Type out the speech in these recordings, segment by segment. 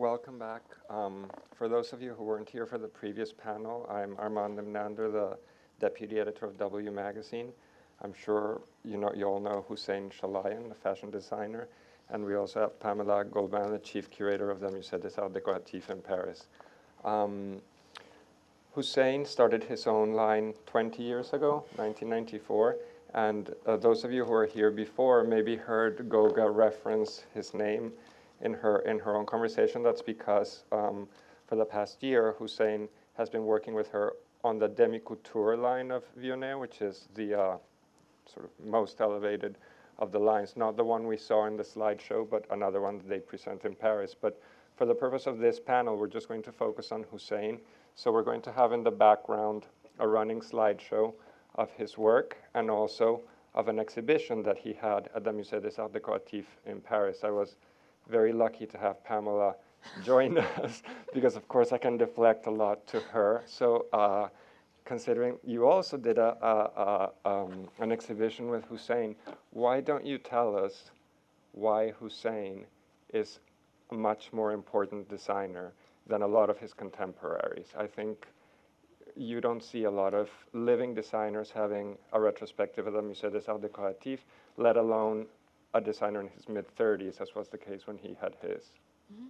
welcome back. For those of you who weren't here for the previous panel, I'm Armand Mnander, the deputy editor of W Magazine. I'm sure you all know Hussein Chalayan, the fashion designer, and we also have Pamela Golbin, the chief curator of the Musée des Arts Décoratifs in Paris. Hussein started his own line 20 years ago, 1994, and those of you who were here before maybe heard Goga reference his name in her own conversation. That's because for the past year, Hussein has been working with her on the demi-couture line of Vionnet, which is the sort of most elevated of the lines, not the one we saw in the slideshow, but another one that they present in Paris. But for the purpose of this panel, we're just going to focus on Hussein. So we're going to have in the background a running slideshow of his work and also of an exhibition that he had at the Musée des Arts Décoratifs in Paris. I was very lucky to have Pamela join us because, of course, I can deflect a lot to her. So considering you also did an exhibition with Hussein, why don't you tell us why Hussein is a much more important designer than a lot of his contemporaries? I think you don't see a lot of living designers having a retrospective at the Musée des Arts Décoratifs, let alone a designer in his mid-30s, as was the case when he had his. Mm-hmm.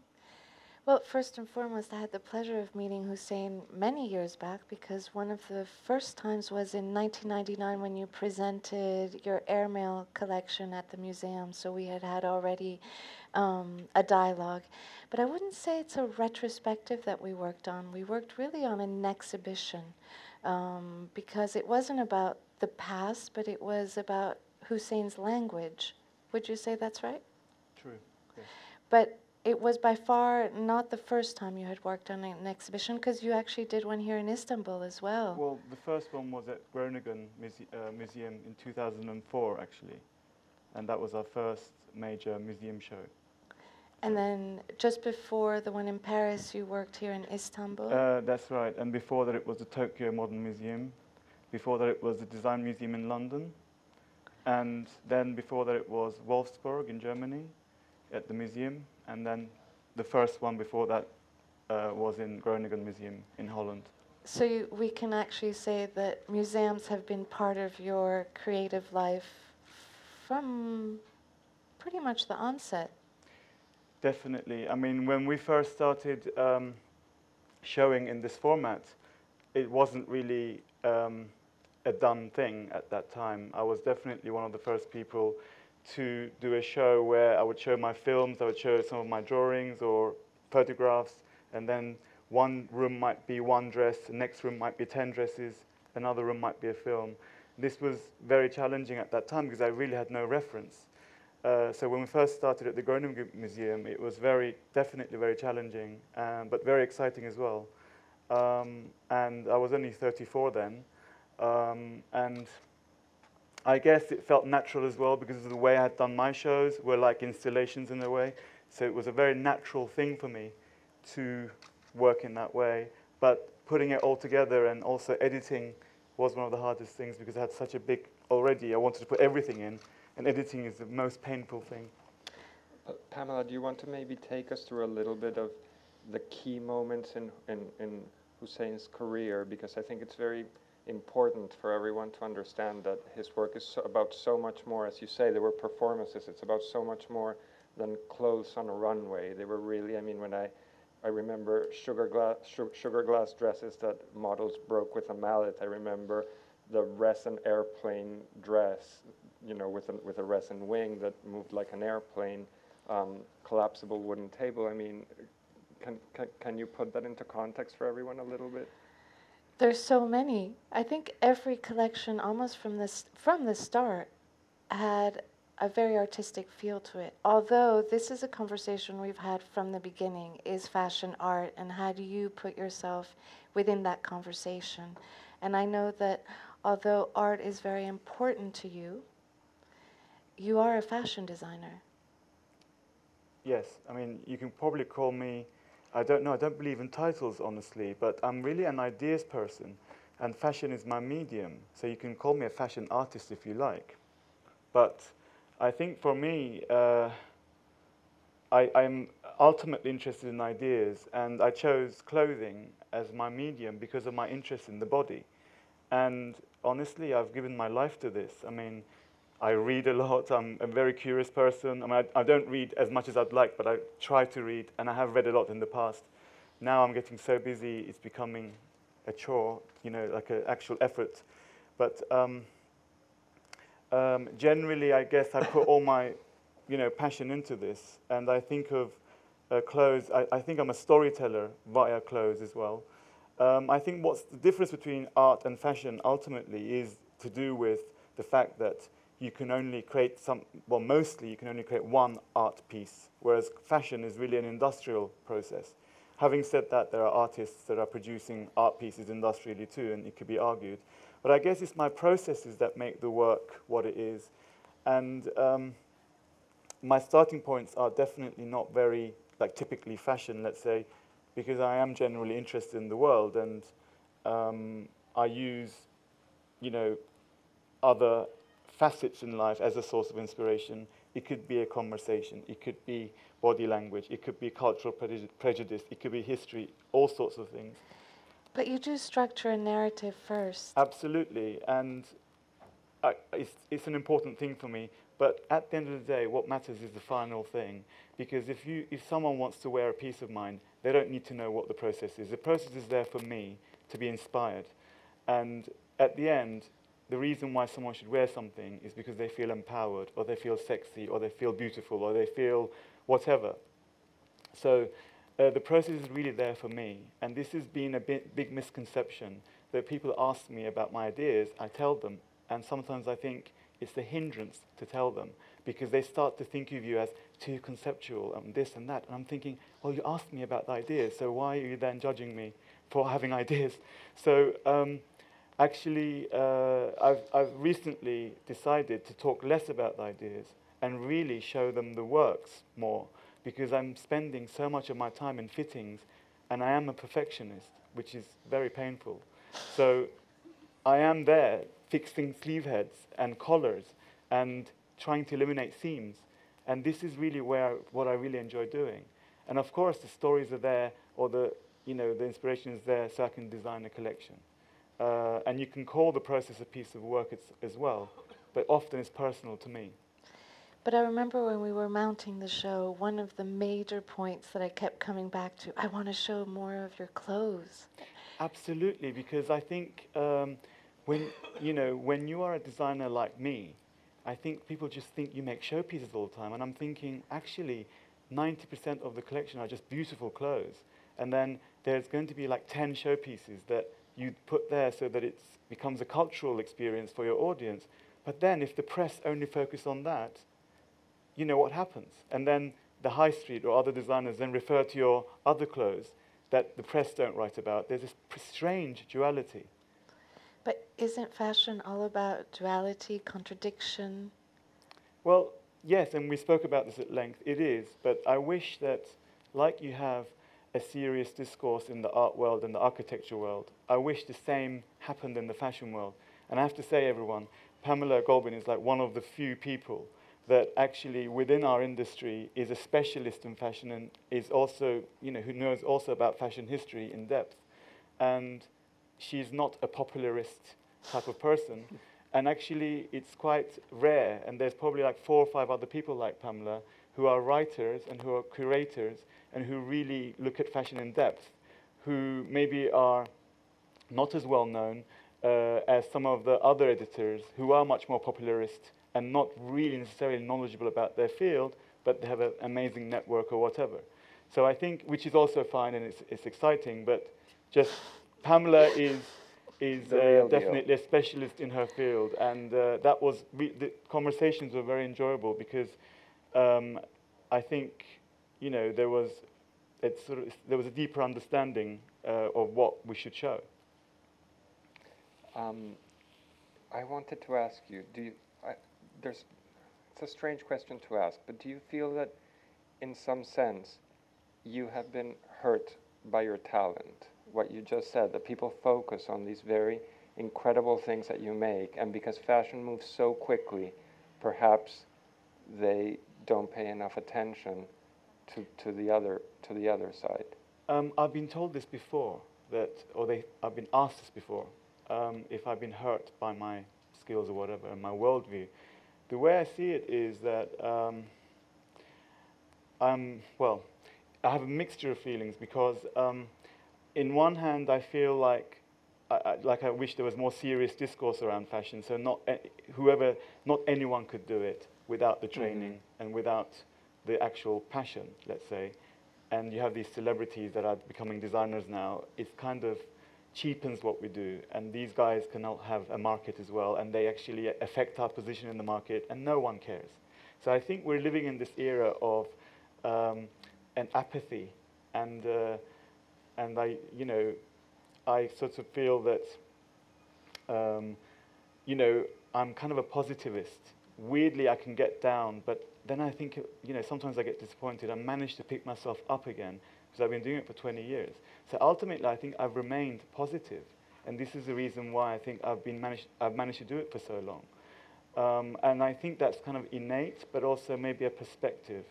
Well, first and foremost, I had the pleasure of meeting Hussein many years back, because one of the first times was in 1999 when you presented your airmail collection at the museum. So we had already a dialogue. But I wouldn't say it's a retrospective that we worked on. We worked really on an exhibition because it wasn't about the past, but it was about Hussein's language. Would you say that's right? True. Yes. But it was by far not the first time you had worked on an exhibition, because you actually did one here in Istanbul as well. Well, the first one was at Groninger Museum in 2004, actually. And that was our first major museum show. And then just before the one in Paris, you worked here in Istanbul? That's right. And before that, it was the Tokyo Modern Museum. Before that, it was the Design Museum in London. And then before that, it was Wolfsburg in Germany at the museum. And then the first one before that was in Groningen Museum in Holland. So we can actually say that museums have been part of your creative life from pretty much the onset. Definitely. I mean, when we first started showing in this format, it wasn't really a done thing at that time. I was definitely one of the first people to do a show where I would show my films, I would show some of my drawings or photographs, and then one room might be one dress, the next room might be 10 dresses, another room might be a film. This was very challenging at that time because I really had no reference. So when we first started at the Groninger Museum, it was definitely very challenging, but very exciting as well. And I was only 34 then, and I guess it felt natural as well because of the way I had done my shows were like installations in a way. So it was a very natural thing for me to work in that way. But putting it all together and also editing was one of the hardest things because I had such a big already. I wanted to put everything in, and editing is the most painful thing. Pamela, do you want to maybe take us through a little bit of the key moments in Hussein's career? Because I think it's very important for everyone to understand that his work is about so much more. As you say, there were performances. It's about so much more than clothes on a runway. They were really, I mean, when I remember sugar glass dresses that models broke with a mallet. I remember the resin airplane dress, you know, with a resin wing that moved like an airplane, collapsible wooden table. I mean, can you put that into context for everyone a little bit? There's so many. I think every collection, almost from the start, had a very artistic feel to it. Although this is a conversation we've had from the beginning: is fashion art, and how do you put yourself within that conversation? And I know that although art is very important to you, you are a fashion designer. Yes, I mean, you can probably call me, I don't know, I don't believe in titles, honestly, but I'm really an ideas person, and fashion is my medium. So you can call me a fashion artist if you like. But I think for me, I'm ultimately interested in ideas, and I chose clothing as my medium because of my interest in the body. And honestly, I've given my life to this. I mean, I read a lot. I'm a very curious person. I mean, I don't read as much as I'd like, but I try to read, and I have read a lot in the past. Now I'm getting so busy, it's becoming a chore, you know, like an actual effort. But generally, I guess I put all my, you know, passion into this, and I think of clothes. I think I'm a storyteller via clothes as well. I think what's the difference between art and fashion ultimately is to do with the fact that you can only create some, well, mostly you can only create one art piece, whereas fashion is really an industrial process. Having said that, there are artists that are producing art pieces industrially too, and it could be argued. But I guess it's my processes that make the work what it is. And my starting points are definitely not very, like, typically fashion, let's say, because I am generally interested in the world, and I use, you know, other facets in life as a source of inspiration. It could be a conversation, it could be body language, it could be cultural prejudice, it could be history, all sorts of things. But you do structure a narrative first. Absolutely, and it's an important thing for me, but at the end of the day, what matters is the final thing, because if someone wants to wear a piece of mine, they don't need to know what the process is. The process is there for me to be inspired, and at the end, the reason why someone should wear something is because they feel empowered, or they feel sexy, or they feel beautiful, or they feel whatever. So the process is really there for me. And this has been a big misconception that people ask me about my ideas. I tell them. And sometimes I think it's a hindrance to tell them, because they start to think of you as too conceptual and this and that. And I'm thinking, well, you asked me about the ideas, so why are you then judging me for having ideas? So actually, I've recently decided to talk less about the ideas and really show them the works more, because I'm spending so much of my time in fittings, and I am a perfectionist, which is very painful. So I am there fixing sleeve heads and collars and trying to eliminate seams. And this is really what I really enjoy doing. And of course, the stories are there, or the, you know, the inspiration is there, so I can design a collection. And you can call the process a piece of work as well, but often it's personal to me. But I remember when we were mounting the show, one of the major points that I kept coming back to, I want to show more of your clothes. Absolutely, because I think when you are a designer like me, I think people just think you make showpieces all the time, and I'm thinking, actually, 90% of the collection are just beautiful clothes, and then there's going to be like 10 showpieces that you put there so that it becomes a cultural experience for your audience. But then if the press only focus on that, you know what happens. And then the high street or other designers then refer to your other clothes that the press don't write about. There's this strange duality. But isn't fashion all about duality, contradiction? Well, yes, and we spoke about this at length. It is, but I wish that, like you have a serious discourse in the art world and the architecture world, I wish the same happened in the fashion world. And I have to say, everyone, Pamela Golbin is like one of the few people that actually within our industry is a specialist in fashion and is also, you know, who knows also about fashion history in depth. And she's not a popularist type of person. And actually, it's quite rare. And there's probably like 4 or 5 other people like Pamela who are writers and who are curators and who really look at fashion in depth, who maybe are not as well known as some of the other editors who are much more popularist and not really necessarily knowledgeable about their field, but they have an amazing network or whatever. So I think, which is also fine and it's exciting, but just Pamela is definitely a specialist in her field, and that was, the conversations were very enjoyable because I think, you know, there was a deeper understanding of what we should show. I wanted to ask you, it's a strange question to ask, but do you feel that in some sense you have been hurt by your talent? What you just said, that people focus on these very incredible things that you make, and because fashion moves so quickly, perhaps they don't pay enough attention to the other side. I've been told this before, I've been asked this before, if I've been hurt by my skills or whatever, and my worldview. The way I see it is that well, I have a mixture of feelings, because in one hand I feel like I wish there was more serious discourse around fashion, so not anyone could do it without the training and without the actual passion, let's say. And you have these celebrities that are becoming designers now. It kind of cheapens what we do, and these guys cannot have a market as well, and they actually affect our position in the market, and no one cares. So I think we're living in this era of an apathy, and I sort of feel that I'm kind of a positivist. Weirdly, I can get down, but then I think, sometimes I get disappointed. I manage to pick myself up again, because I've been doing it for 20 years. So ultimately, I think I've remained positive, and this is the reason why I think I've managed to do it for so long. And I think that's kind of innate, but also maybe a perspective,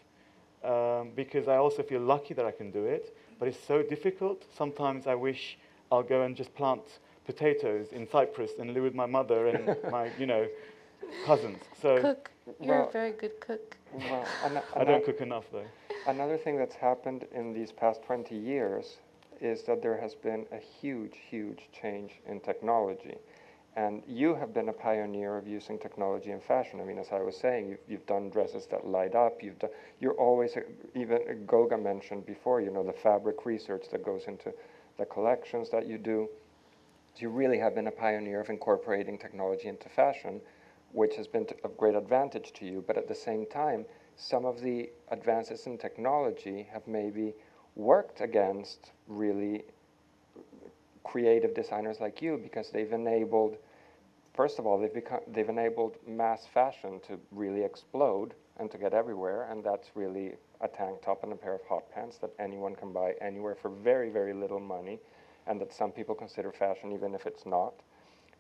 because I also feel lucky that I can do it, but it's so difficult. Sometimes I wish I'll go and just plant potatoes in Cyprus and live with my mother and my, cousins. So cook. You're a very good cook. Well, I don't cook enough, though. Another thing that's happened in these past 20 years is that there has been a huge, huge change in technology. And you have been a pioneer of using technology in fashion. I mean, as I was saying, you've done dresses that light up. You're always, even Goga mentioned before, the fabric research that goes into the collections that you do. So you really have been a pioneer of incorporating technology into fashion, which has been of great advantage to you. But at the same time, some of the advances in technology have maybe worked against really creative designers like you, because they've enabled, first of all, they've enabled mass fashion to really explode and to get everywhere, and that's really a tank top and a pair of hot pants that anyone can buy anywhere for very, very little money, and that some people consider fashion even if it's not.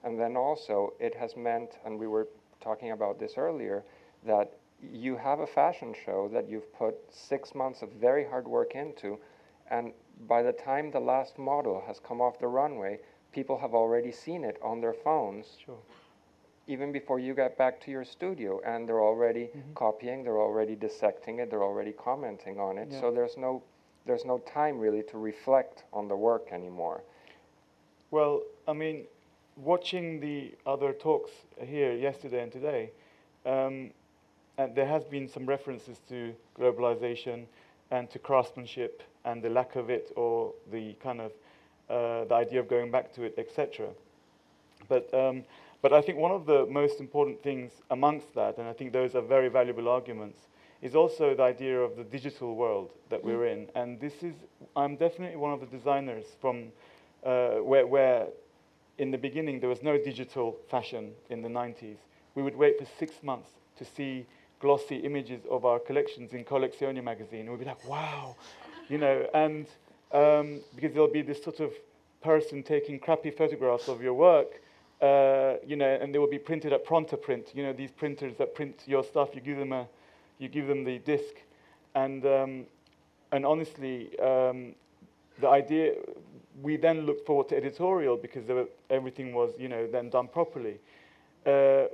And then also, it has meant, and we were talking about this earlier, that you have a fashion show that you've put 6 months of very hard work into, and by the time the last model has come off the runway, people have already seen it on their phones, even before you get back to your studio, and they're already copying, they're already dissecting it, they're already commenting on it, so there's no time really to reflect on the work anymore. Well, I mean, watching the other talks here yesterday and today, and there has been some references to globalization and to craftsmanship and the lack of it, or the kind of the idea of going back to it, etc. But I think one of the most important things amongst that, and I think those are very valuable arguments, is also the idea of the digital world that we're in. And this is, I'm definitely one of the designers from where in the beginning, there was no digital fashion in the 90s. We would wait for 6 months to see glossy images of our collections in Collectionia magazine. And we'd be like, wow, and because there'll be this sort of person taking crappy photographs of your work, and they will be printed at Pronta Print, these printers that print your stuff. You give them the disc, and honestly, the idea. We then looked forward to editorial, because everything was, then done properly. And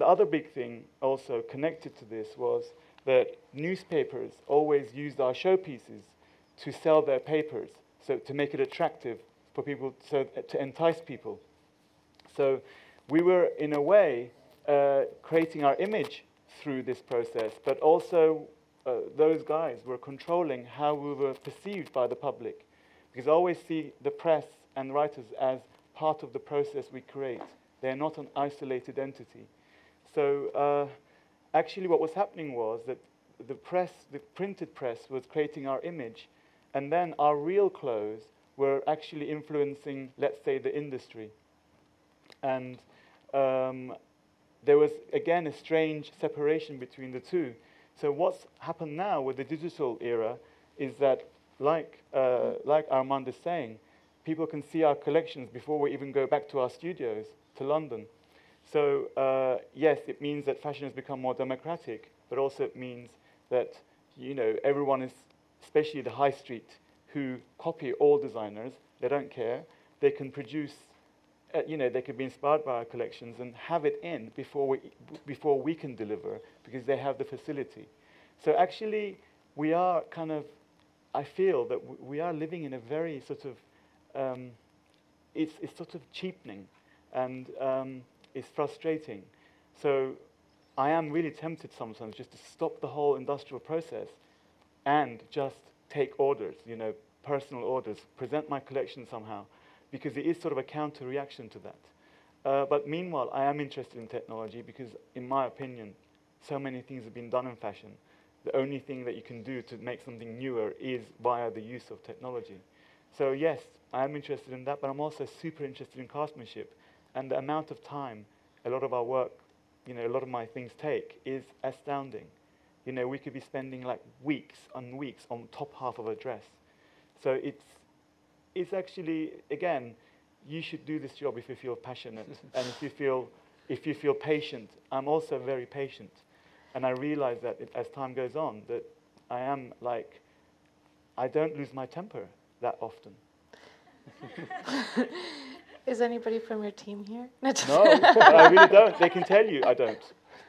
the other big thing also connected to this was that newspapers always used our showpieces to sell their papers, so to make it attractive for people, so to entice people. So we were, in a way, creating our image through this process, but also those guys were controlling how we were perceived by the public. Because I always see the press and writers as part of the process we create. They're not an isolated entity. So actually what was happening was that the press, the printed press, was creating our image, and then our real clothes were actually influencing, let's say, the industry. And there was, again, a strange separation between the two. So what's happened now with the digital era is that, like Armand is saying, people can see our collections before we even go back to our studios, to London. So yes, it means that fashion has become more democratic, but also it means that you know, everyone is, especially the high street, who copy all designers. They don't care. They can produce, you know, they could be inspired by our collections and have it in before we can deliver, because they have the facility. So actually, we are kind of, I feel that we are living in a very sort of, it's sort of cheapening, and it's frustrating. So I am really tempted sometimes just to stop the whole industrial process and just take orders, you know, personal orders, present my collection somehow, because it is sort of a counter-reaction to that. But meanwhile, I am interested in technology because, in my opinion, so many things have been done in fashion. The only thing that you can do to make something newer is via the use of technology. So yes, I am interested in that, but I'm also super interested in craftsmanship. And the amount of time a lot of our work, you know, a lot of my things take is astounding. You know, we could be spending like weeks and weeks on the top half of a dress. So it's actually, again, you should do this job if you feel passionate and if you feel patient. I'm also very patient. And I realize that as time goes on, that I am like, I don't lose my temper that often. Is anybody from your team here? No, I really don't. They can tell you I don't.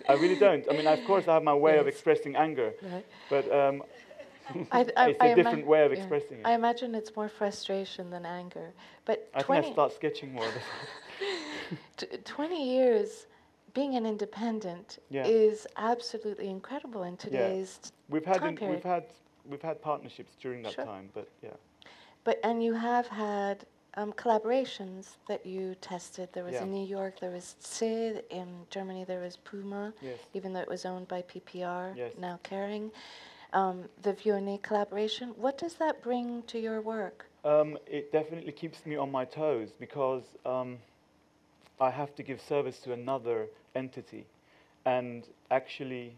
I really don't. I mean, of course, I have my way of expressing anger, right. But it's a different way of expressing it. I imagine it's more frustration than anger. But I think I start sketching more. 20 years being an independent is absolutely incredible in today's time period. We've had partnerships during that time, but yeah. But and you have had collaborations that you tested. There was in New York, there was Sid, in Germany there was Puma, even though it was owned by PPR, now Kering. The Vionnet collaboration, what does that bring to your work? It definitely keeps me on my toes, because I have to give service to another entity. And actually,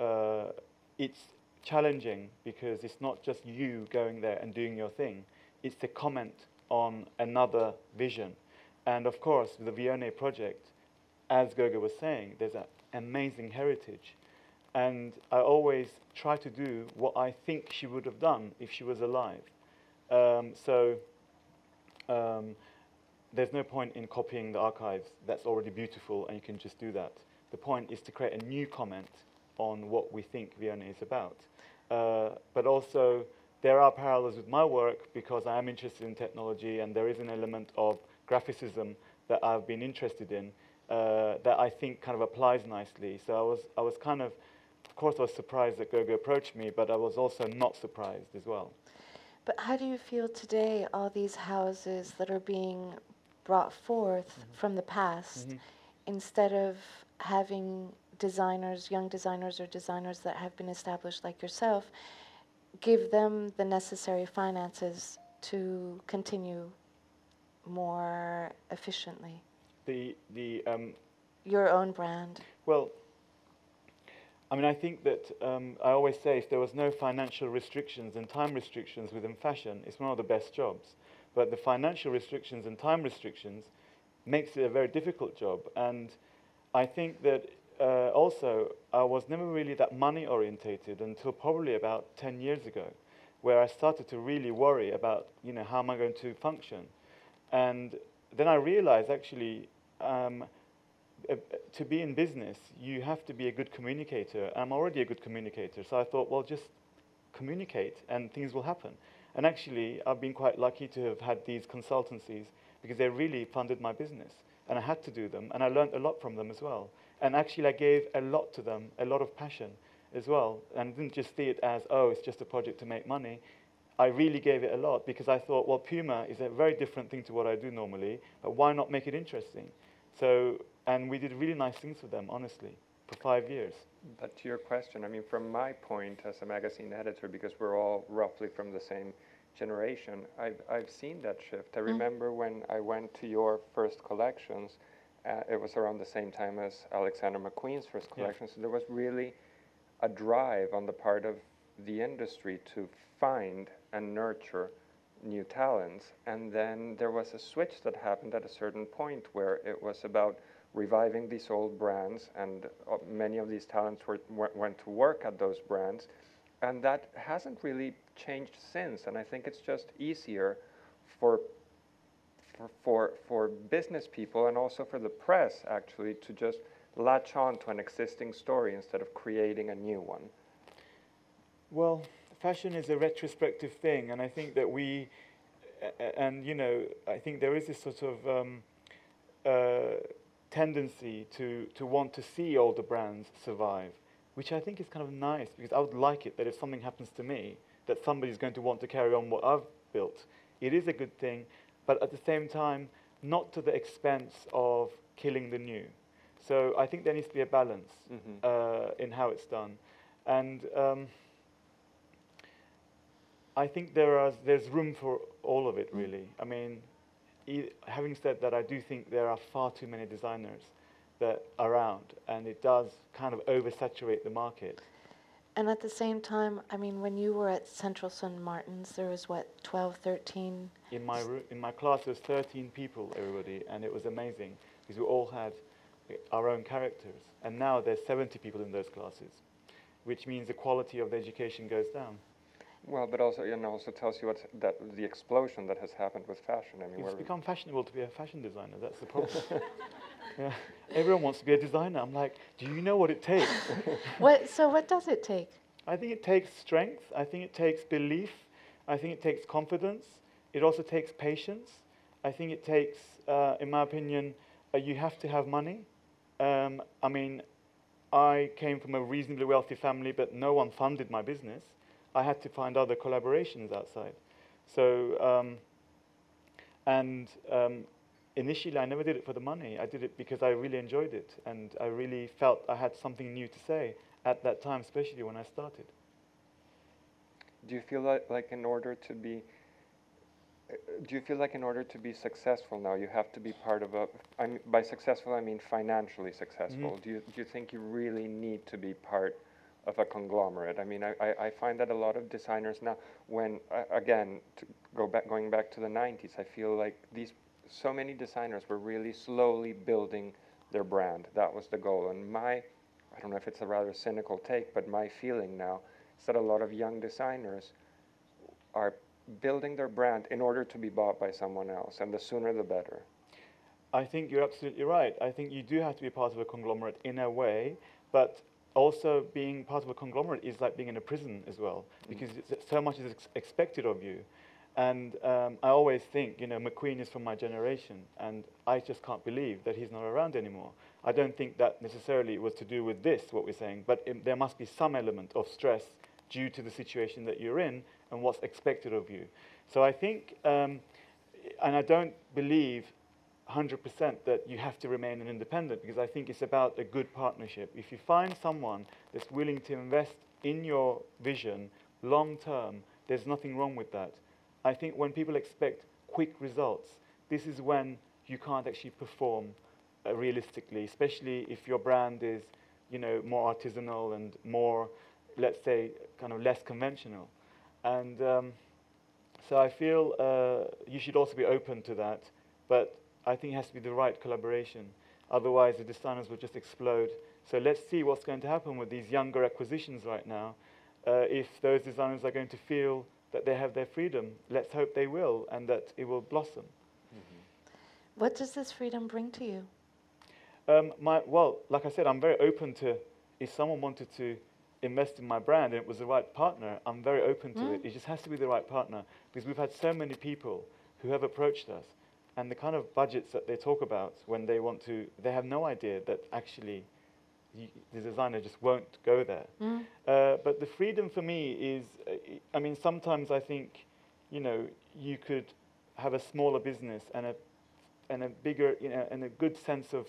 it's challenging, because it's not just you going there and doing your thing. It's the comment on another vision. And of course, the Vionnet project, as Goga was saying, there's an amazing heritage. And I always try to do what I think she would have done if she was alive. There's no point in copying the archives. That's already beautiful, and you can just do that. The point is to create a new comment on what we think Vionnet is about. But also, there are parallels with my work, because I am interested in technology, and there is an element of graphicism that I've been interested in that I think kind of applies nicely. So I was kind of course I was surprised that Goga approached me, but I was also not surprised as well. But how do you feel today, all these houses that are being brought forth from the past, instead of having designers, young designers or designers that have been established like yourself, give them the necessary finances to continue more efficiently? Your own brand. Well, I mean, I think that I always say if there was no financial restrictions and time restrictions within fashion, it's one of the best jobs. But the financial restrictions and time restrictions makes it a very difficult job. And I think that also, I was never really that money-orientated until probably about 10 years ago, where I started to really worry about, you know, how am I going to function? And then I realized, actually, to be in business, you have to be a good communicator. I'm already a good communicator, so I thought, well, just communicate, and things will happen. And actually, I've been quite lucky to have had these consultancies, because they really funded my business, and I had to do them, and I learned a lot from them as well. And actually, I gave a lot to them, a lot of passion as well, and didn't just see it as, oh, it's just a project to make money. I really gave it a lot, because I thought, well, Puma is a very different thing to what I do normally, but why not make it interesting? So, and we did really nice things for them, honestly, for 5 years. But to your question, I mean, from my point as a magazine editor, because we're all roughly from the same generation, I've seen that shift. I remember when I went to your first collections, it was around the same time as Alexander McQueen's first collection, so there was really a drive on the part of the industry to find and nurture new talents. And then there was a switch that happened at a certain point where it was about reviving these old brands, and many of these talents went to work at those brands, and that hasn't really changed since. And I think it's just easier for business people and also for the press, actually, to just latch on to an existing story instead of creating a new one. Well, fashion is a retrospective thing, and I think that we, and you know, I think there is this sort of tendency to want to see older brands survive, which I think is kind of nice, because I would like it that if something happens to me, that somebody's going to want to carry on what I've built. It is a good thing, but at the same time, not to the expense of killing the new. So I think there needs to be a balance in how it's done. And I think there's room for all of it, really. I mean, having said that, I do think there are far too many designers that are out, and it does kind of oversaturate the market. And at the same time, I mean, when you were at Central Saint Martins, there was, what, 12, 13? In my class, there was 13 people, everybody, and it was amazing, because we all had our own characters. And now there's 70 people in those classes, which means the quality of the education goes down. Well, but also, you know, also tells you what's that the explosion that has happened with fashion. I mean, it's become fashionable to be a fashion designer. That's the problem. Yeah. Everyone wants to be a designer. I'm like, do you know what it takes? So what does it take? I think it takes strength. I think it takes belief. I think it takes confidence. It also takes patience. I think it takes, in my opinion, you have to have money. I mean, I came from a reasonably wealthy family, but no one funded my business. I had to find other collaborations outside. So, initially I never did it for the money. I did it because I really enjoyed it, and I really felt I had something new to say at that time, especially when I started. Do you feel like in order to be, successful now, you have to be part of a, I mean, by successful I mean financially successful. Mm-hmm. Do you think you really need to be part of a conglomerate? I mean, I find that a lot of designers now, when, again, to go back, going back to the 90s, I feel like so many designers were really slowly building their brand. That was the goal. And I don't know if it's a rather cynical take, but my feeling now is that a lot of young designers are building their brand in order to be bought by someone else, and the sooner the better. I think you're absolutely right. I think you do have to be part of a conglomerate in a way, but also being part of a conglomerate is like being in a prison as well, because so much is expected of you. And I always think, you know, McQueen is from my generation, and I just can't believe that he's not around anymore. I don't think that necessarily was to do with this, what we're saying, but there must be some element of stress due to the situation that you're in and what's expected of you. So I think, and I don't believe 100% that you have to remain an independent, because I think it's about a good partnership. If you find someone that's willing to invest in your vision long term, there's nothing wrong with that. I think when people expect quick results, this is when you can't actually perform realistically, especially if your brand is, you know, more artisanal and more, let's say, kind of less conventional. And so I feel you should also be open to that, but I think it has to be the right collaboration. Otherwise, the designers will just explode. So let's see what's going to happen with these younger acquisitions right now. If those designers are going to feel that they have their freedom, let's hope they will, and that it will blossom. Mm-hmm. What does this freedom bring to you? Well, like I said, I'm very open to, if someone wanted to invest in my brand and it was the right partner, I'm very open to it. It just has to be the right partner, because we've had so many people who have approached us, and the kind of budgets that they talk about when they want to, they have no idea that actually the designer just won't go there. But the freedom for me is, I mean, sometimes I think, you know, you could have a smaller business and a bigger, you know, and a good sense of,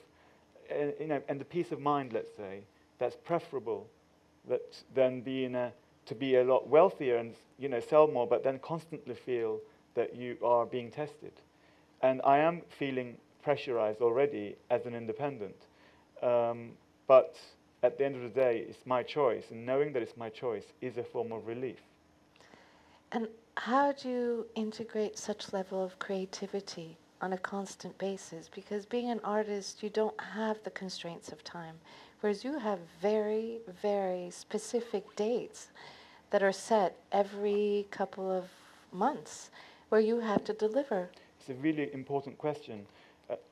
you know, and the peace of mind, let's say, that's preferable than being to be a lot wealthier and, you know, sell more, but then constantly feel that you are being tested. And I am feeling pressurized already as an independent. But at the end of the day, it's my choice. And knowing that it's my choice is a form of relief. And how do you integrate such level of creativity on a constant basis, because being an artist, you don't have the constraints of time, whereas you have very, very specific dates that are set every couple of months where you have to deliver. It's a really important question.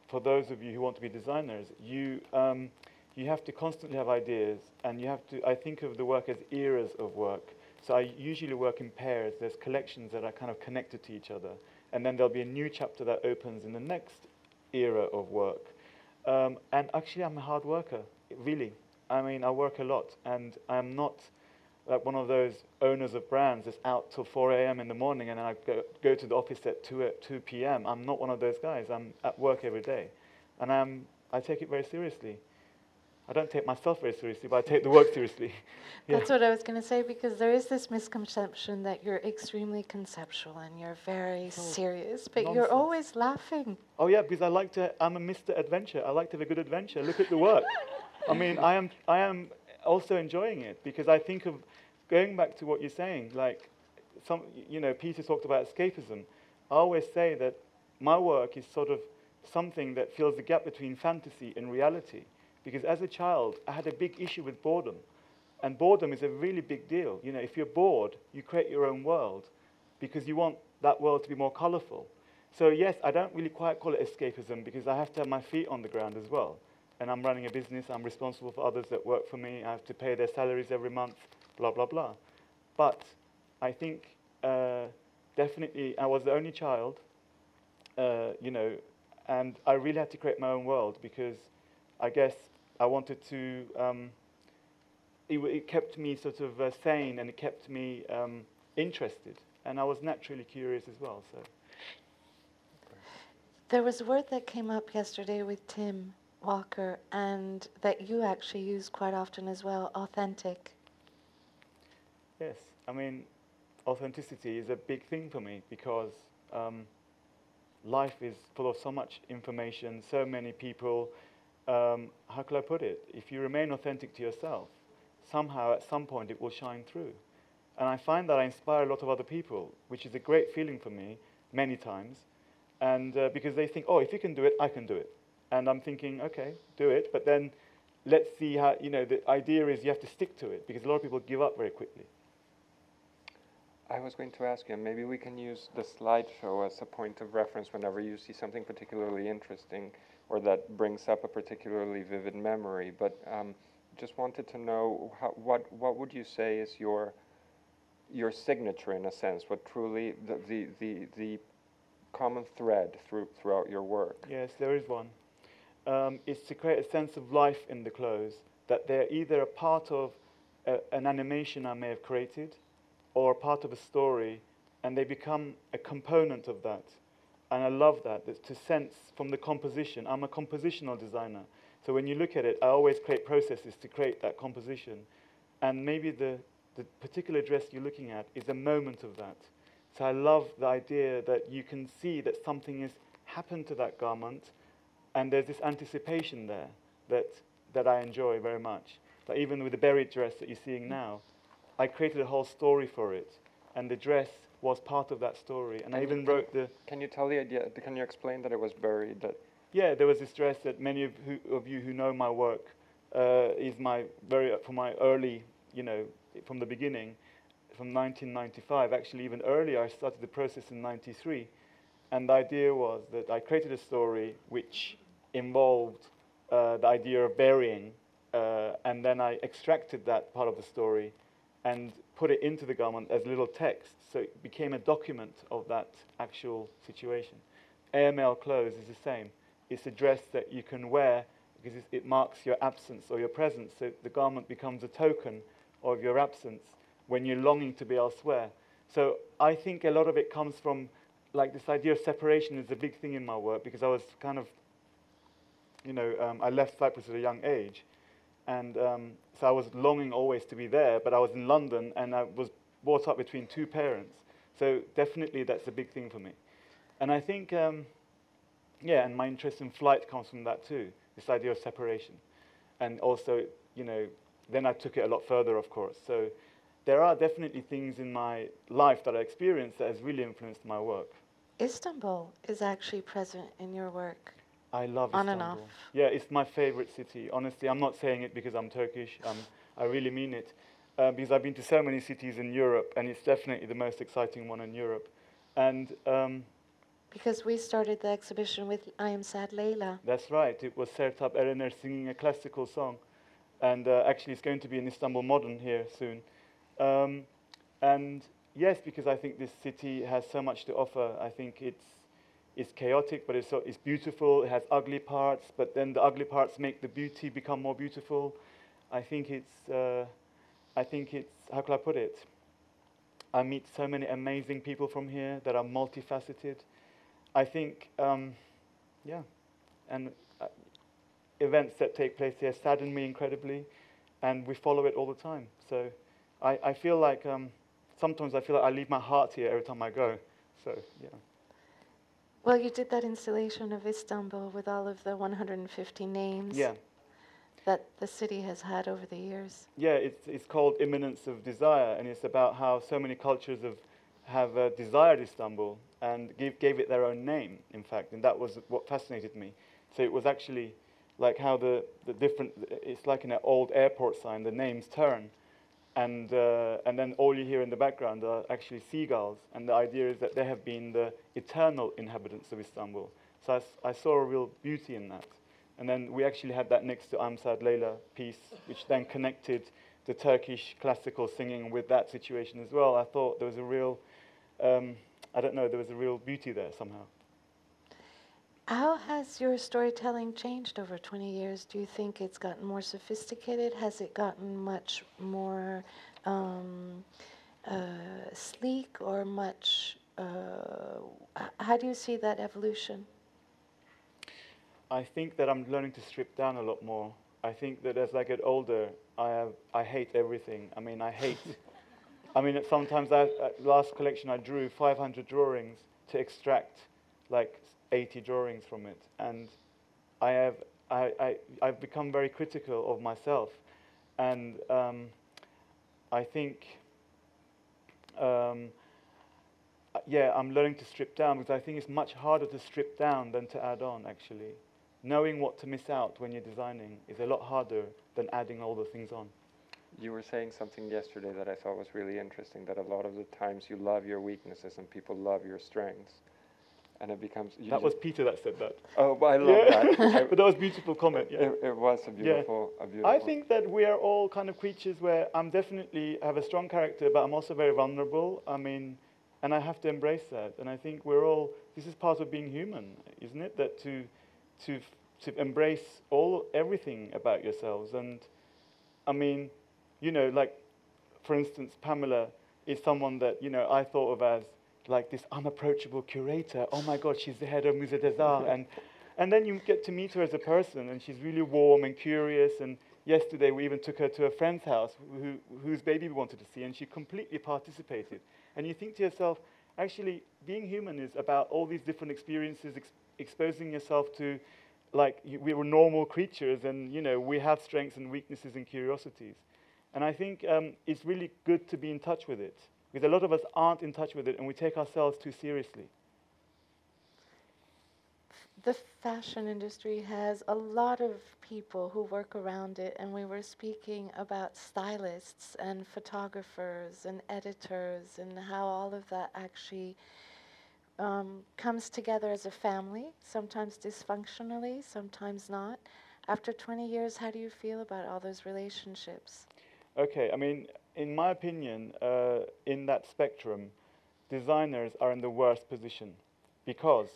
For those of you who want to be designers, you have to constantly have ideas, and you have to, I think of the work as eras of work. So I usually work in pairs. There's collections that are kind of connected to each other, and then there'll be a new chapter that opens in the next era of work. And actually, I'm a hard worker, really. I mean, I work a lot, and I'm not like one of those owners of brands that's out till 4 a.m. in the morning, and then I go to the office at 2 p.m. I'm not one of those guys. I'm at work every day, and I take it very seriously. I don't take myself very seriously, but I take the work seriously. Yeah. That's what I was going to say, because there is this misconception that you're extremely conceptual and you're very serious, but nonsense. You're always laughing. Oh, yeah, because I like to, I'm a Mr. Adventure. I like to have a good adventure. Look at the work. I mean, I am also enjoying it, because I think of, going back to what you're saying, like, some, you know, Peter talked about escapism. I always say that my work is sort of something that fills the gap between fantasy and reality. Because as a child, I had a big issue with boredom. And boredom is a really big deal. You know, if you're bored, you create your own world because you want that world to be more colorful. So yes, I don't really quite call it escapism, because I have to have my feet on the ground as well. And I'm running a business. I'm responsible for others that work for me. I have to pay their salaries every month, blah, blah, blah. But I think definitely I was the only child, you know, and I really had to create my own world, because I guess I wanted to, it kept me sort of sane, and it kept me interested. And I was naturally curious as well, so. There was a word that came up yesterday with Tim Walker, and that you actually use quite often as well, authentic. Yes, I mean, authenticity is a big thing for me, because life is full of so much information, so many people. How could I put it? If you remain authentic to yourself, somehow at some point it will shine through. And I find that I inspire a lot of other people, which is a great feeling for me many times. And because they think, oh, if you can do it, I can do it. And I'm thinking, okay, do it. But then let's see how, you know, the idea is you have to stick to it, because a lot of people give up very quickly. I was going to ask you, maybe we can use the slideshow as a point of reference whenever you see something particularly interesting, or that brings up a particularly vivid memory. But just wanted to know how, what would you say is your signature, in a sense? What truly the common thread throughout your work? Yes, there is one. It's to create a sense of life in the clothes, that they're either a part of an animation I may have created, or a part of a story, and they become a component of that. And I love that, to sense from the composition. I'm a compositional designer. So when you look at it, I always create processes to create that composition. And maybe the particular dress you're looking at is a moment of that. So I love the idea that you can see that something has happened to that garment, and there's this anticipation there that I enjoy very much. But even with the buried dress that you're seeing now, I created a whole story for it, and the dress was part of that story, and I even wrote the... Can you tell the idea, can you explain that it was buried? That yeah, there was this dress that many of you who know my work is my from my early, you know, from the beginning, from 1995, actually even earlier. I started the process in 93, and the idea was that I created a story which involved the idea of burying, and then I extracted that part of the story and put it into the garment as little text, so it became a document of that actual situation. AML clothes is the same. It's a dress that you can wear because it marks your absence or your presence, so the garment becomes a token of your absence when you're longing to be elsewhere. So I think a lot of it comes from, like, this idea of separation is a big thing in my work, because I was kind of, you know, I left Cyprus at a young age. And so I was longing always to be there, but I was in London, and I was brought up between two parents. So definitely that's a big thing for me. And I think, yeah, and my interest in flight comes from that too, this idea of separation. And also, you know, then I took it a lot further, of course. So there are definitely things in my life that I experienced that has really influenced my work. Istanbul is actually present in your work. I love Istanbul. On and off. Yeah, it's my favorite city. Honestly, I'm not saying it because I'm Turkish. I really mean it. Because I've been to so many cities in Europe, and it's definitely the most exciting one in Europe. And because we started the exhibition with Amsad Leyla. That's right. It was Sertab Erener singing a classical song. And actually, it's going to be in Istanbul Modern here soon. And yes, because I think this city has so much to offer. I think it's chaotic, but it's beautiful. It has ugly parts, but then the ugly parts make the beauty become more beautiful. I think it's how can I put it? I meet so many amazing people from here that are multifaceted. I think, yeah, and events that take place here sadden me incredibly, and we follow it all the time. So I feel like sometimes I feel like I leave my heart here every time I go. So yeah. Well, you did that installation of Istanbul with all of the 150 names. Yeah. That the city has had over the years. Yeah, it's called Imminence of Desire, and it's about how so many cultures have desired Istanbul and gave it their own name, in fact, and that was what fascinated me. So it was actually like how the different, it's like in an old airport sign, the names turn, and then all you hear in the background are actually seagulls, and the idea is that they have been the eternal inhabitants of Istanbul. So I saw a real beauty in that. And then we actually had that next to Amsad Leyla piece, which then connected the Turkish classical singing with that situation as well. I thought there was a real, I don't know, there was a real beauty there somehow. How has your storytelling changed over 20 years? Do you think it's gotten more sophisticated? Has it gotten much more sleek or much, how do you see that evolution? I think that I'm learning to strip down a lot more. I think that as I get older, I hate everything. I mean, I hate. I mean, sometimes at last collection I drew 500 drawings to extract like 80 drawings from it, and I've become very critical of myself, and I think. Yeah, I'm learning to strip down because I think it's much harder to strip down than to add on. Actually. Knowing what to miss out when you're designing is a lot harder than adding all the things on. You were saying something yesterday that I thought was really interesting, that a lot of the times you love your weaknesses and people love your strengths. And it becomes... That was Peter that said that. Oh, but I love that. But that was a beautiful comment. Yeah. It was a beautiful, yeah. I think that we are all kind of creatures where I'm definitely have a strong character, but I'm also very vulnerable. I mean, and I have to embrace that. And I think we're all... This is part of being human, isn't it? That to embrace everything about yourselves. And I mean, you know, like for instance, Pamela is someone that, you know, I thought of as like this unapproachable curator. Oh my God, she's the head of Musée des Arts, and then you get to meet her as a person, and she's really warm and curious. And yesterday we even took her to a friend's house whose baby we wanted to see, and she completely participated. And you think to yourself, actually, being human is about all these different experiences, exposing yourself to, like, we were normal creatures, and, you know, we have strengths and weaknesses and curiosities. And I think it's really good to be in touch with it, because a lot of us aren't in touch with it, and we take ourselves too seriously. The fashion industry has a lot of people who work around it, and we were speaking about stylists and photographers and editors and how all of that actually comes together as a family, sometimes dysfunctionally, sometimes not. After 20 years, how do you feel about all those relationships? Okay, I mean, in my opinion, in that spectrum, designers are in the worst position because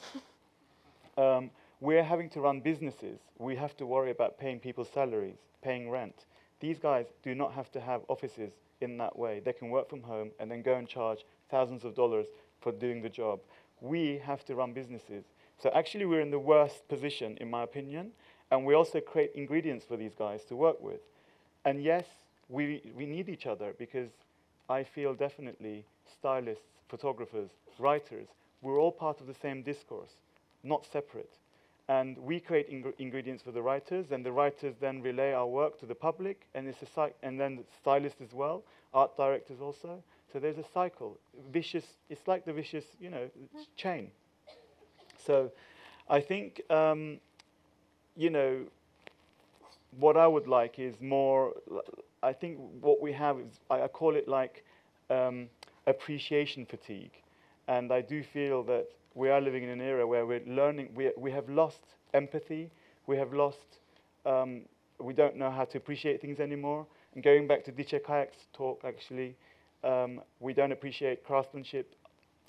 we're having to run businesses. We have to worry about paying people's salaries, paying rent. These guys do not have to have offices in that way. They can work from home and then go and charge thousands of dollars for doing the job. We have to run businesses. So actually we're in the worst position, in my opinion, and we also create ingredients for these guys to work with. And yes, we need each other, because I feel definitely stylists, photographers, writers, we're all part of the same discourse, not separate. And we create ingredients for the writers, and the writers then relay our work to the public, and it's and then the stylists as well, art directors also. So there's a cycle, vicious. It's like the vicious, you know, chain. So I think, you know, what I would like is more, I think what we have is, I call it like appreciation fatigue. And I do feel that we are living in an era where we're learning, we have lost empathy, we have lost, we don't know how to appreciate things anymore. And going back to Dice Kayak's talk, actually, we don't appreciate craftsmanship.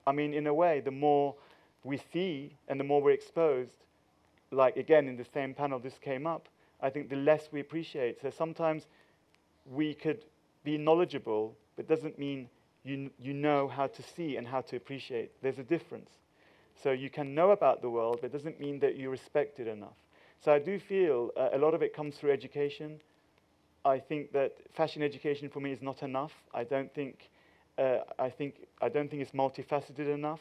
I mean, in a way, the more we see and the more we're exposed, like again, in the same panel this came up, I think the less we appreciate. So sometimes we could be knowledgeable, but it doesn't mean you know how to see and how to appreciate. There's a difference. So you can know about the world, but it doesn't mean that you respect it enough. So I do feel a lot of it comes through education. I think that fashion education for me is not enough. I don't think, I don't think it's multifaceted enough.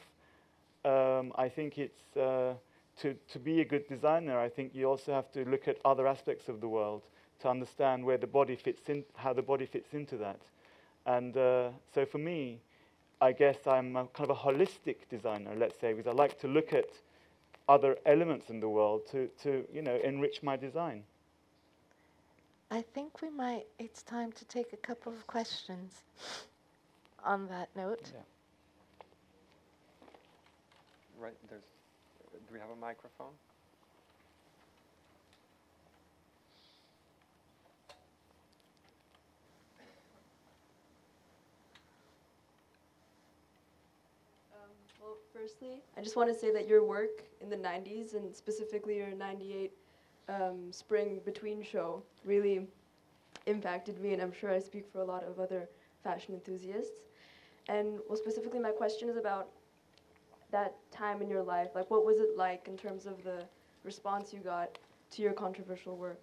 I think it's, to be a good designer, I think you also have to look at other aspects of the world to understand where the body fits in, how the body fits into that. And so for me, I guess I'm a kind of a holistic designer, let's say, because I like to look at other elements in the world to you know, enrich my design. I think we might, it's time to take a couple of questions on that note. Yeah. Right, there's, do we have a microphone? Well, firstly, I just want to say that your work in the 90s, and specifically your 98 spring between show, really impacted me, and I'm sure I speak for a lot of other fashion enthusiasts. And well, specifically, my question is about that time in your life. Like, what was it like in terms of the response you got to your controversial work?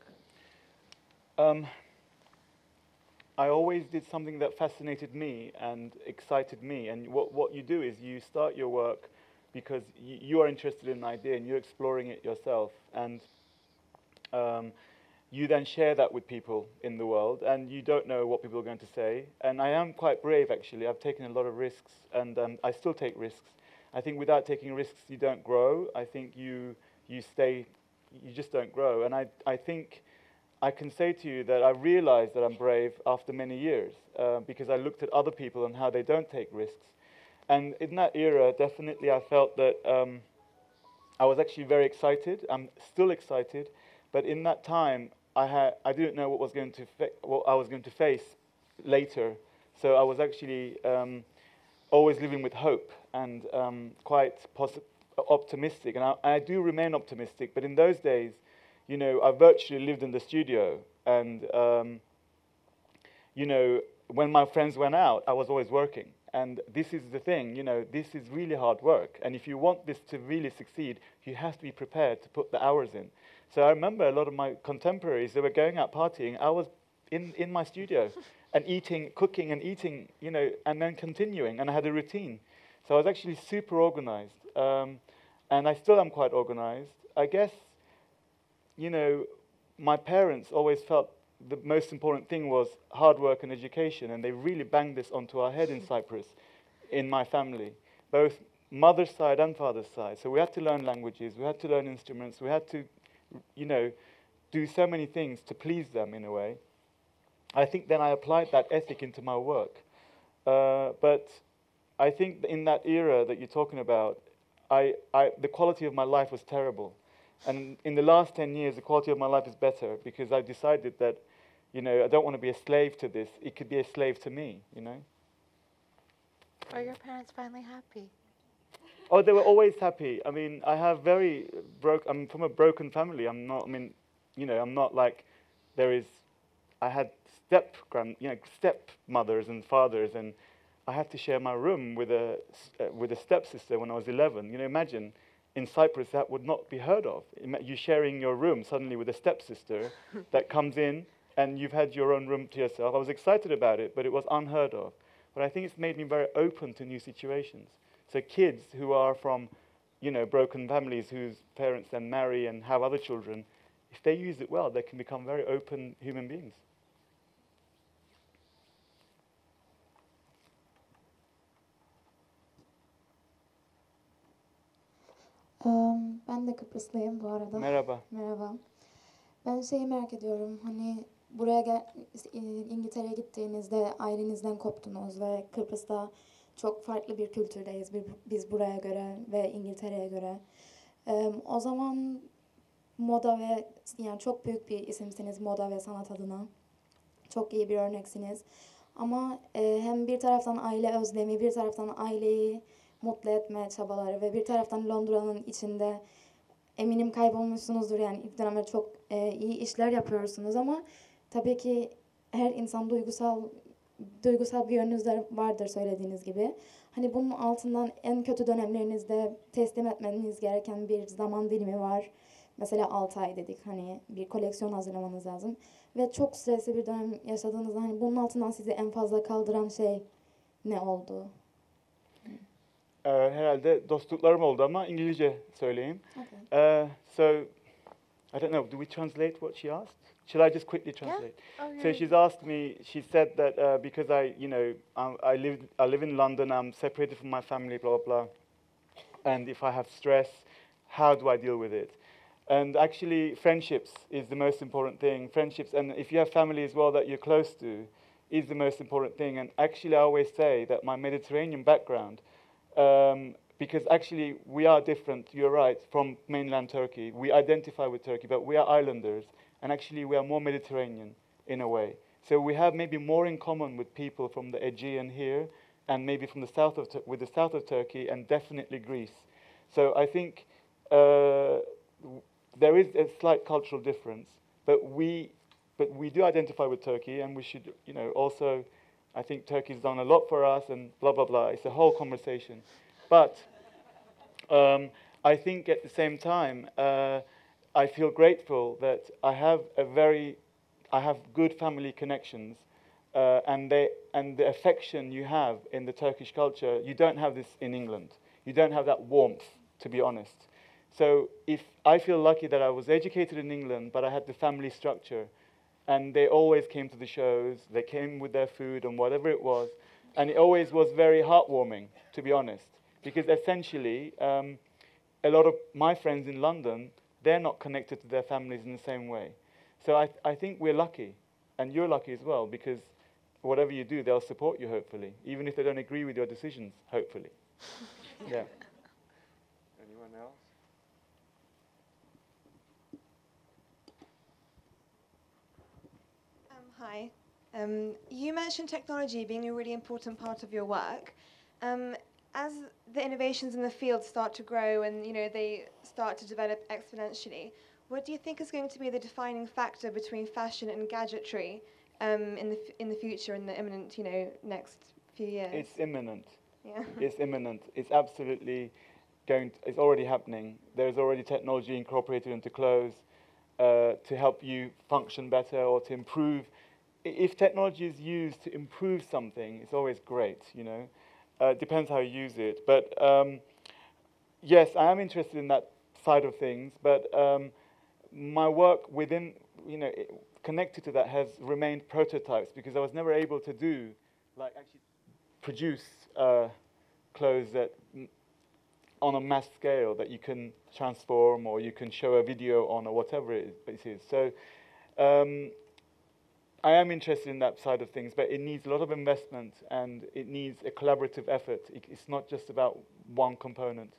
I always did something that fascinated me and excited me. And what you do is you start your work because you are interested in an idea and you're exploring it yourself. And you then share that with people in the world. And you don't know what people are going to say. And I am quite brave, actually. I've taken a lot of risks. And I still take risks. I think without taking risks, you don't grow. I think you stay, you just don't grow. And I think I can say to you that I realized that I'm brave after many years because I looked at other people and how they don't take risks. And in that era, definitely I felt that I was actually very excited. I'm still excited, but in that time, I didn't know what I was going to face later. So I was actually always living with hope and quite optimistic. And I do remain optimistic, but in those days, you know, I virtually lived in the studio. And, you know, when my friends went out, I was always working. And this is the thing, you know, this is really hard work. And if you want this to really succeed, you have to be prepared to put the hours in. So I remember a lot of my contemporaries, they were going out partying. I was in my studio. And eating, cooking and eating, you know, and then continuing. And I had a routine. So I was actually super organized. And I still am quite organized. I guess, you know, my parents always felt the most important thing was hard work and education. And they really banged this onto our head in Cyprus, in my family, both mother's side and father's side. So we had to learn languages. We had to learn instruments. We had to, you know, do so many things to please them in a way. I think then I applied that ethic into my work. But I think in that era that you're talking about, the quality of my life was terrible. And in the last 10 years, the quality of my life is better because I decided that, you know, I don't want to be a slave to this. It could be a slave to me, you know? Are your parents finally happy? Oh, they were always happy. I mean, I'm from a broken family. I'm not, I mean, you know, I'm not like there is, I had stepmothers and fathers, and I had to share my room with a stepsister when I was 11. You know, imagine in Cyprus that would not be heard of. You sharing your room suddenly with a stepsister that comes in, and you've had your own room to yourself. I was excited about it, but it was unheard of. But I think it's made me very open to new situations. So kids who are from, you know, broken families whose parents then marry and have other children, if they use it well, they can become very open human beings. Ben de Kıbrıslıyım bu arada. Merhaba. Merhaba. Ben şeyi merak ediyorum, hani buraya İngiltere'ye gittiğinizde ailenizden koptunuz ve Kıbrıs'ta çok farklı bir kültürdeyiz biz buraya göre ve İngiltere'ye göre. O zaman moda ve yani çok büyük bir isimsiniz moda ve sanat adına. Çok iyi bir örneksiniz. Ama hem bir taraftan aile özlemi, bir taraftan aileyi mutlu etme çabaları ve bir taraftan Londra'nın içinde eminim kaybolmuşsunuzdur. Yani ilk dönemde çok iyi işler yapıyorsunuz ama tabii ki her insan duygusal bir yönünüz vardır söylediğiniz gibi. Hani bunun altından en kötü dönemlerinizde teslim etmeniz gereken bir zaman dilimi var. Mesela 6 ay dedik, hani bir koleksiyon hazırlamanız lazım. Ve çok stresli bir dönem yaşadığınızda hani bunun altından sizi en fazla kaldıran şey ne oldu? Herhalde dostluklarım oldu ama İngilizce söyleyeyim. Okay. So, I don't know, do we translate what she asked? Shall I just quickly translate? Yeah. Oh, yeah. So she's asked me, she said that because I live in London, I'm separated from my family, blah, blah, blah. And if I have stress, how do I deal with it? And actually, friendships is the most important thing. Friendships, and if you have family as well that you're close to, is the most important thing. And actually, I always say that my Mediterranean background, because actually we are different, you're right, from mainland Turkey. We identify with Turkey, but we are islanders. And actually, we are more Mediterranean in a way. So we have maybe more in common with people from the Aegean here, and maybe from the south of with the south of Turkey, and definitely Greece. So I think there is a slight cultural difference, but we do identify with Turkey, and we should, also, I think Turkey's done a lot for us, and blah, blah, blah. It's a whole conversation. But I think at the same time, I feel grateful that I have good family connections, and the affection you have in the Turkish culture, you don't have this in England. You don't have that warmth, to be honest. So if I feel lucky that I was educated in England, but I had the family structure, and they always came to the shows, they came with their food and whatever it was, and it always was very heartwarming, to be honest, because essentially a lot of my friends in London, they're not connected to their families in the same way. So I think we're lucky, and you're lucky as well, because whatever you do, they'll support you, hopefully, even if they don't agree with your decisions, hopefully. Yeah. Anyone else? Hi. You mentioned technology being a really important part of your work. As the innovations in the field start to grow and they start to develop exponentially, what do you think is going to be the defining factor between fashion and gadgetry in the future, in the imminent, next few years? It's imminent. Yeah. It's imminent. It's absolutely it's already happening. There's already technology incorporated into clothes to help you function better or to improve. If technology is used to improve something, it's always great, Depends how you use it. But yes, I am interested in that side of things, but my work within, connected to that has remained prototypes because I was never able to do, actually produce clothes that on a mass scale that you can transform or you can show a video on or whatever it is. So I am interested in that side of things, but it needs a lot of investment and it needs a collaborative effort. It's not just about one component.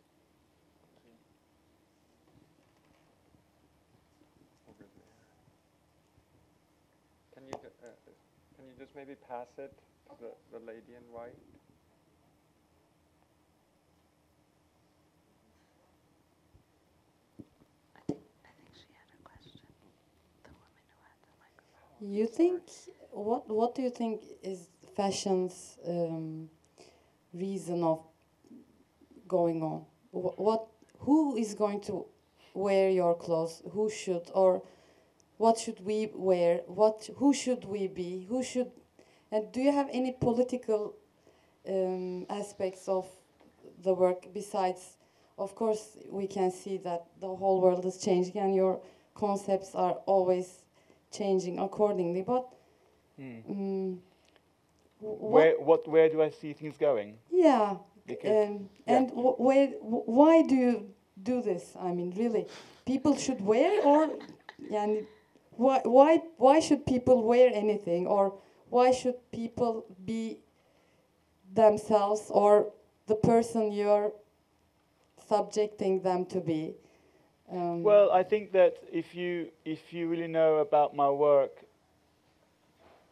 Can you just maybe pass it to the lady in white? I think she had a question. The woman who had the microphone. You think what do you think is fashion's reason of going on? Who is going to wear your clothes? Who should, or what should we wear? Who should we be? Who should? And do you have any political aspects of the work besides? Of course, we can see that the whole world is changing and your concepts are always changing accordingly. But where do I see things going? Yeah, and why do you do this? I mean, really, people should wear, or why should people wear anything, or why should people be themselves, or the person you're subjecting them to be? Well, I think that if you really know about my work,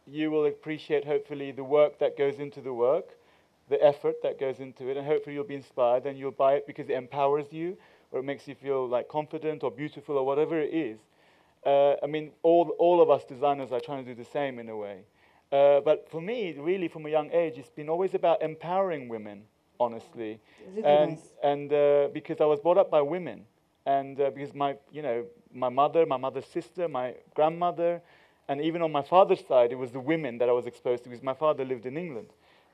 you will appreciate, hopefully, the work that goes into the work, the effort that goes into it, and hopefully you'll be inspired and you'll buy it because it empowers you, or it makes you feel like confident or beautiful or whatever it is. I mean, all of us designers are trying to do the same in a way. But for me, really, from a young age, it's been always about empowering women, honestly. Really nice. And because I was brought up by women. And because my mother's sister, my grandmother, and even on my father's side, it was the women that I was exposed to, because my father lived in England.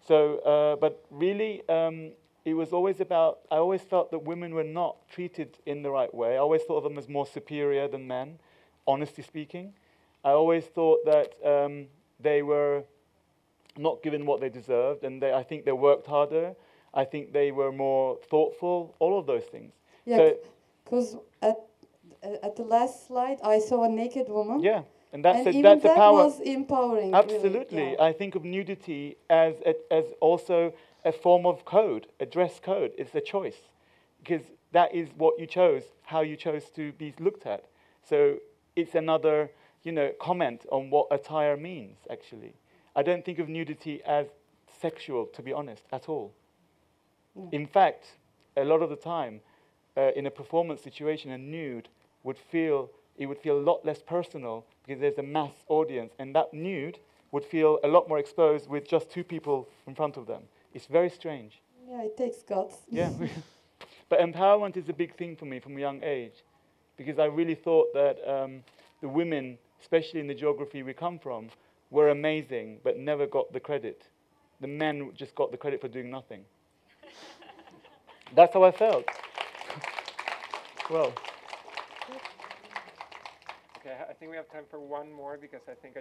So, but really, it was always about, I always felt that women were not treated in the right way. I always thought of them as more superior than men, honestly speaking. I always thought that they were not given what they deserved, and I think they worked harder. I think they were more thoughtful, all of those things. Yeah, so, because at the last slide, I saw a naked woman. Yeah, and that's the power. Was empowering. Absolutely. Really, yeah. I think of nudity as also a form of code, a dress code. It's a choice, because that is what you chose, how you chose to be looked at. So it's another, comment on what attire means, actually. I don't think of nudity as sexual, to be honest, at all. Yeah. In fact, a lot of the time, in a performance situation, a nude would feel a lot less personal because there's a mass audience, and that nude would feel a lot more exposed with just two people in front of them. It's very strange. Yeah, it takes guts. Yeah, but empowerment is a big thing for me from a young age, because I really thought that the women, especially in the geography we come from, were amazing but never got the credit. The men just got the credit for doing nothing. That's how I felt. Well, okay, I think we have time for one more, because I think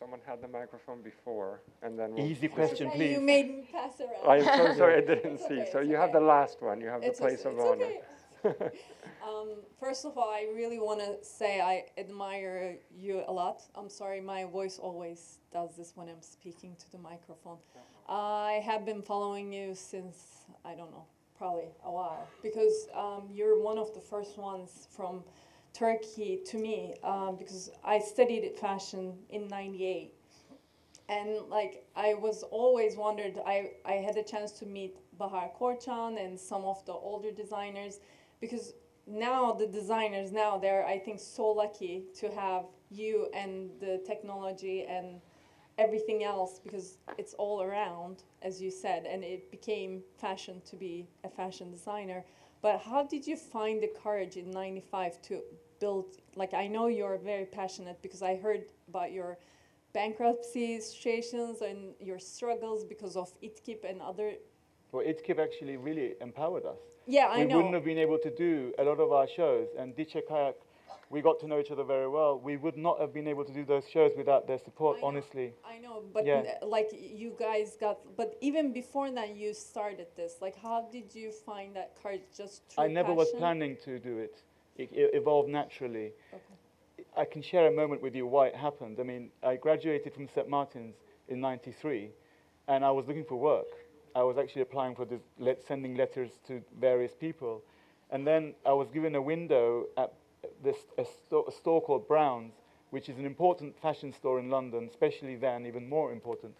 someone had the microphone before, and then we'll easy question, please. You made me pass around. I'm so sorry, I didn't see. Okay, so you have the last one. You have the place of honor. Okay. First of all, I really want to say I admire you a lot. I'm sorry, my voice always does this when I'm speaking to the microphone. I have been following you since, I don't know, probably a while, because you're one of the first ones from Turkey to me, because I studied fashion in '98, and like I was always wondered, I had a chance to meet Bahar Korcan and some of the older designers, because now the designers now they're, I think, so lucky to have you and the technology and everything else, because it's all around, as you said, and it became fashion to be a fashion designer. But how did you find the courage in '95 to build, like, I know you're very passionate, because I heard about your bankruptcy situations and your struggles because of Itkip and other. Well, Itkip actually really empowered us. Yeah, I know. We wouldn't have been able to do a lot of our shows, and Dice Kayak, we got to know each other very well. We would not have been able to do those shows without their support, honestly. I know, but yeah, like you guys got, but even before that, you started this. Like, how did you find that courage? Just through passion? I never was planning to do it. It evolved naturally. Okay. I can share a moment with you why it happened. I mean, I graduated from St. Martin's in '93, and I was looking for work. I was actually applying for this, sending letters to various people. And then I was given a window at a store called Brown's, which is an important fashion store in London, especially then, even more important.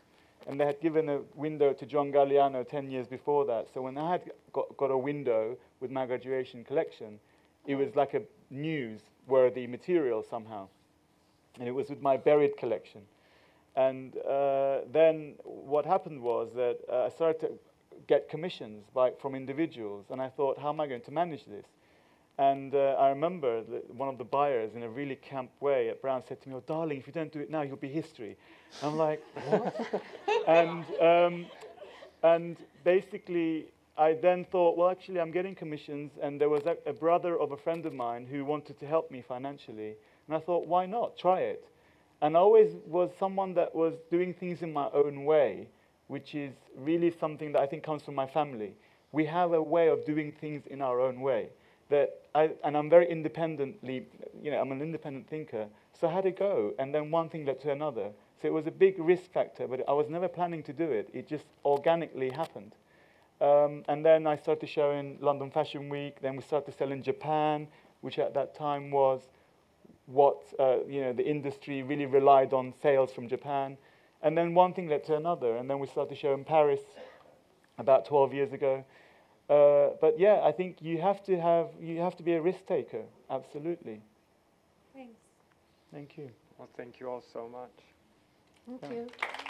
And they had given a window to John Galliano 10 years before that. So when I had got a window with my graduation collection, it was like a newsworthy material somehow. And it was with my buried collection. And then what happened was that I started to get commissions from individuals. And I thought, how am I going to manage this? And I remember that one of the buyers, in a really camp way at Brown, said to me, "Oh, darling, if you don't do it now, you'll be history." And I'm like, "What?" And basically, I then thought, well, actually, I'm getting commissions. And there was a brother of a friend of mine who wanted to help me financially. And I thought, why not? Try it. And I always was someone that was doing things in my own way, which is really something that I think comes from my family. We have a way of doing things in our own way. that I'm very independently, I'm an independent thinker. So I had a go, and then one thing led to another. So it was a big risk factor, but I was never planning to do it. It just organically happened. And then I started showing London Fashion Week. Then we started selling Japan, which at that time was what the industry really relied on, sales from Japan. And then one thing led to another. And then we started showing Paris about 12 years ago. But yeah, I think you have to be a risk taker, absolutely. Thanks. Thank you. Well, thank you all so much. Thank you.